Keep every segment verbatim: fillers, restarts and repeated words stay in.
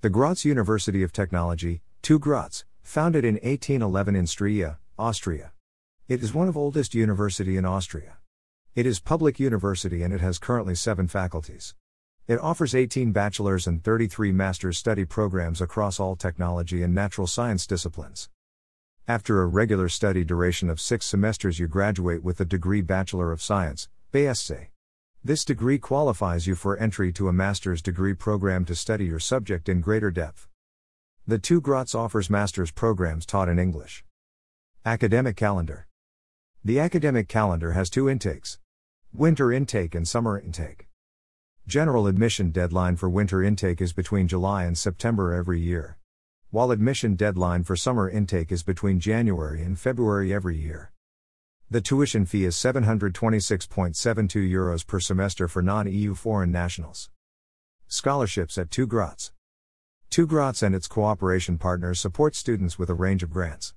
The Graz University of Technology, two Graz, founded in eighteen eleven in Styria, Austria. It is one of oldest university in Austria. It is public university and it has currently seven faculties. It offers eighteen bachelor's and thirty-three master's study programs across all technology and natural science disciplines. After a regular study duration of six semesters, you graduate with the degree Bachelor of Science, B S C. This degree qualifies you for entry to a master's degree program to study your subject in greater depth. The two Graz offers master's programs taught in English. Academic calendar. The academic calendar has two intakes: winter intake and summer intake. General admission deadline for winter intake is between July and September every year, while admission deadline for summer intake is between January and February every year. The tuition fee is seven hundred twenty-six point seven two euros per semester for non-E U foreign nationals. Scholarships at two Graz. two Graz and its cooperation partners support students with a range of grants.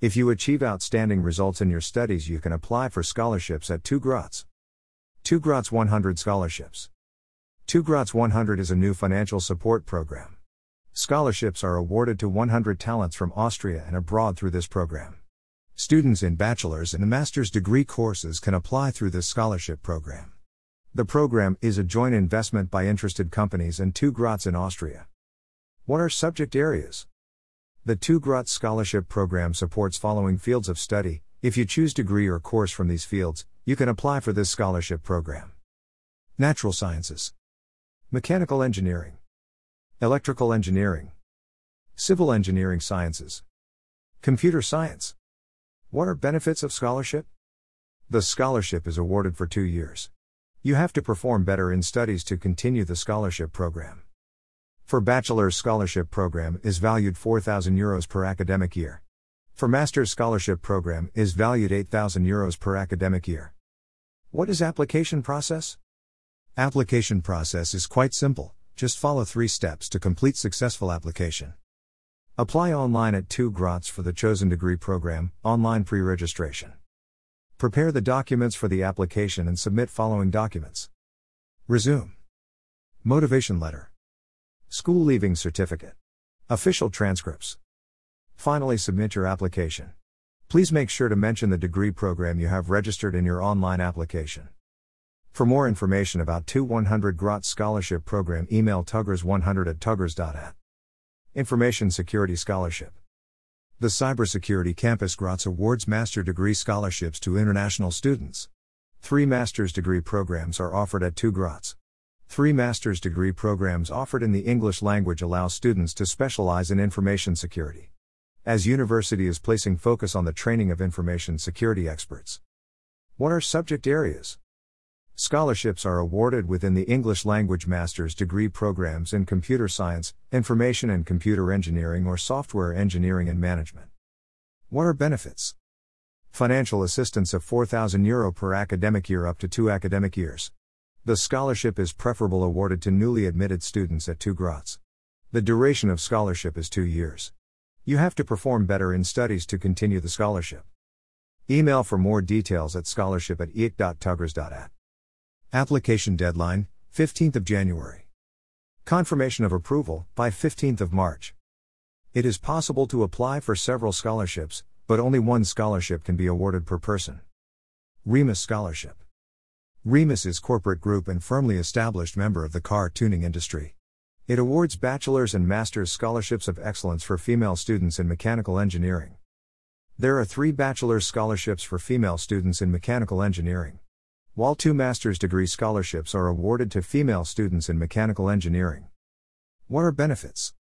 If you achieve outstanding results in your studies, you can apply for scholarships at two Graz. two Graz one hundred scholarships. two Graz one hundred is a new financial support program. Scholarships are awarded to one hundred talents from Austria and abroad through this program. Students in bachelor's and master's degree courses can apply through this scholarship program. The program is a joint investment by interested companies and two Graz in Austria. What are subject areas? The two Graz scholarship program supports following fields of study. If you choose degree or course from these fields, you can apply for this scholarship program. Natural sciences. Mechanical engineering, electrical engineering, civil engineering sciences, computer science. What are benefits of scholarship? The scholarship is awarded for two years. You have to perform better in studies to continue the scholarship program. For bachelor's scholarship program is valued four thousand euros per academic year. For master's scholarship program is valued eight thousand euros per academic year. What is application process? Application process is quite simple, just follow three steps to complete successful application. Apply online at two Graz for the chosen degree program, online pre-registration. Prepare the documents for the application and submit following documents. Resume. Motivation letter. School leaving certificate. Official transcripts. Finally submit your application. Please make sure to mention the degree program you have registered in your online application. For more information about two one hundred Graz scholarship program, email tuggers one hundred at tuggers dot at. Information Security Scholarship. The Cybersecurity Campus Graz awards master degree scholarships to international students. Three master's degree programs are offered at two Graz. Three master's degree programs offered in the English language allow students to specialize in information security, as university is placing focus on the training of information security experts. What are subject areas? Scholarships are awarded within the English language master's degree programs in computer science, information and computer engineering or software engineering and management. What are benefits? Financial assistance of four thousand euro per academic year up to two academic years. The scholarship is preferable awarded to newly admitted students at two Graz. The duration of scholarship is two years. You have to perform better in studies to continue the scholarship. Email for more details at scholarship at e i c dot tuggers dot at. Application deadline, fifteenth of January. Confirmation of approval, by fifteenth of March. It is possible to apply for several scholarships, but only one scholarship can be awarded per person. Remus Scholarship. Remus is corporate group and firmly established member of the car tuning industry. It awards bachelor's and master's scholarships of excellence for female students in mechanical engineering. There are three bachelor's scholarships for female students in mechanical engineering, while two master's degree scholarships are awarded to female students in mechanical engineering. What are benefits?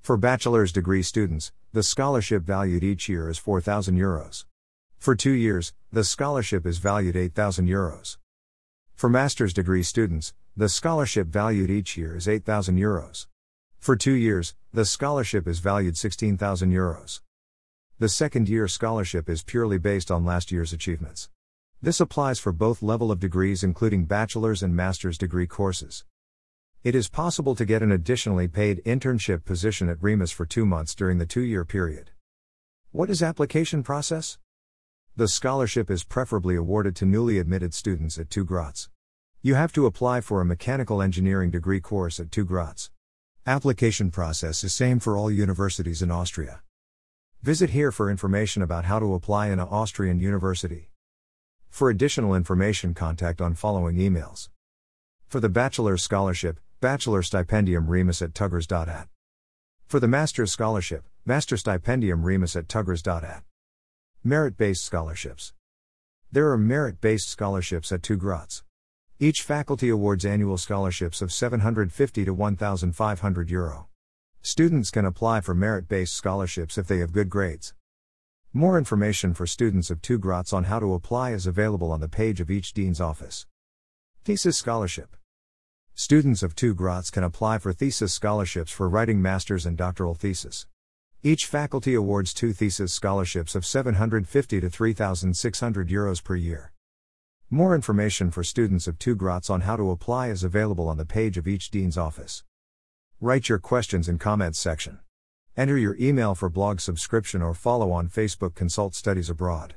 For bachelor's degree students, the scholarship valued each year is four thousand euros. For two years, the scholarship is valued eight thousand euros. For master's degree students, the scholarship valued each year is eight thousand euros. For two years, the scholarship is valued sixteen thousand euros. The second year scholarship is purely based on last year's achievements. This applies for both level of degrees including bachelor's and master's degree courses. It is possible to get an additionally paid internship position at Remus for two months during the two-year period. What is application process? The scholarship is preferably awarded to newly admitted students at two Graz. You have to apply for a mechanical engineering degree course at two Graz. Application process is same for all universities in Austria. Visit here for information about how to apply in an Austrian university. For additional information, contact on following emails. For the Bachelor's Scholarship, Bachelor Stipendium Remus at tuggers dot at. For the Master's Scholarship, Master Stipendium Remus at tuggers dot at. Merit-based scholarships. There are merit-based scholarships at two Graz. Each faculty awards annual scholarships of seven hundred fifty to one thousand five hundred euro. Students can apply for merit-based scholarships if they have good grades. More information for students of two Graz on how to apply is available on the page of each dean's office. Thesis scholarship. Students of two Graz can apply for thesis scholarships for writing master's and doctoral thesis. Each faculty awards two thesis scholarships of seven hundred fifty to three thousand six hundred euros per year. More information for students of two Graz on how to apply is available on the page of each dean's office. Write your questions in comments section. Enter your email for blog subscription or follow on Facebook. Consult Studies Abroad.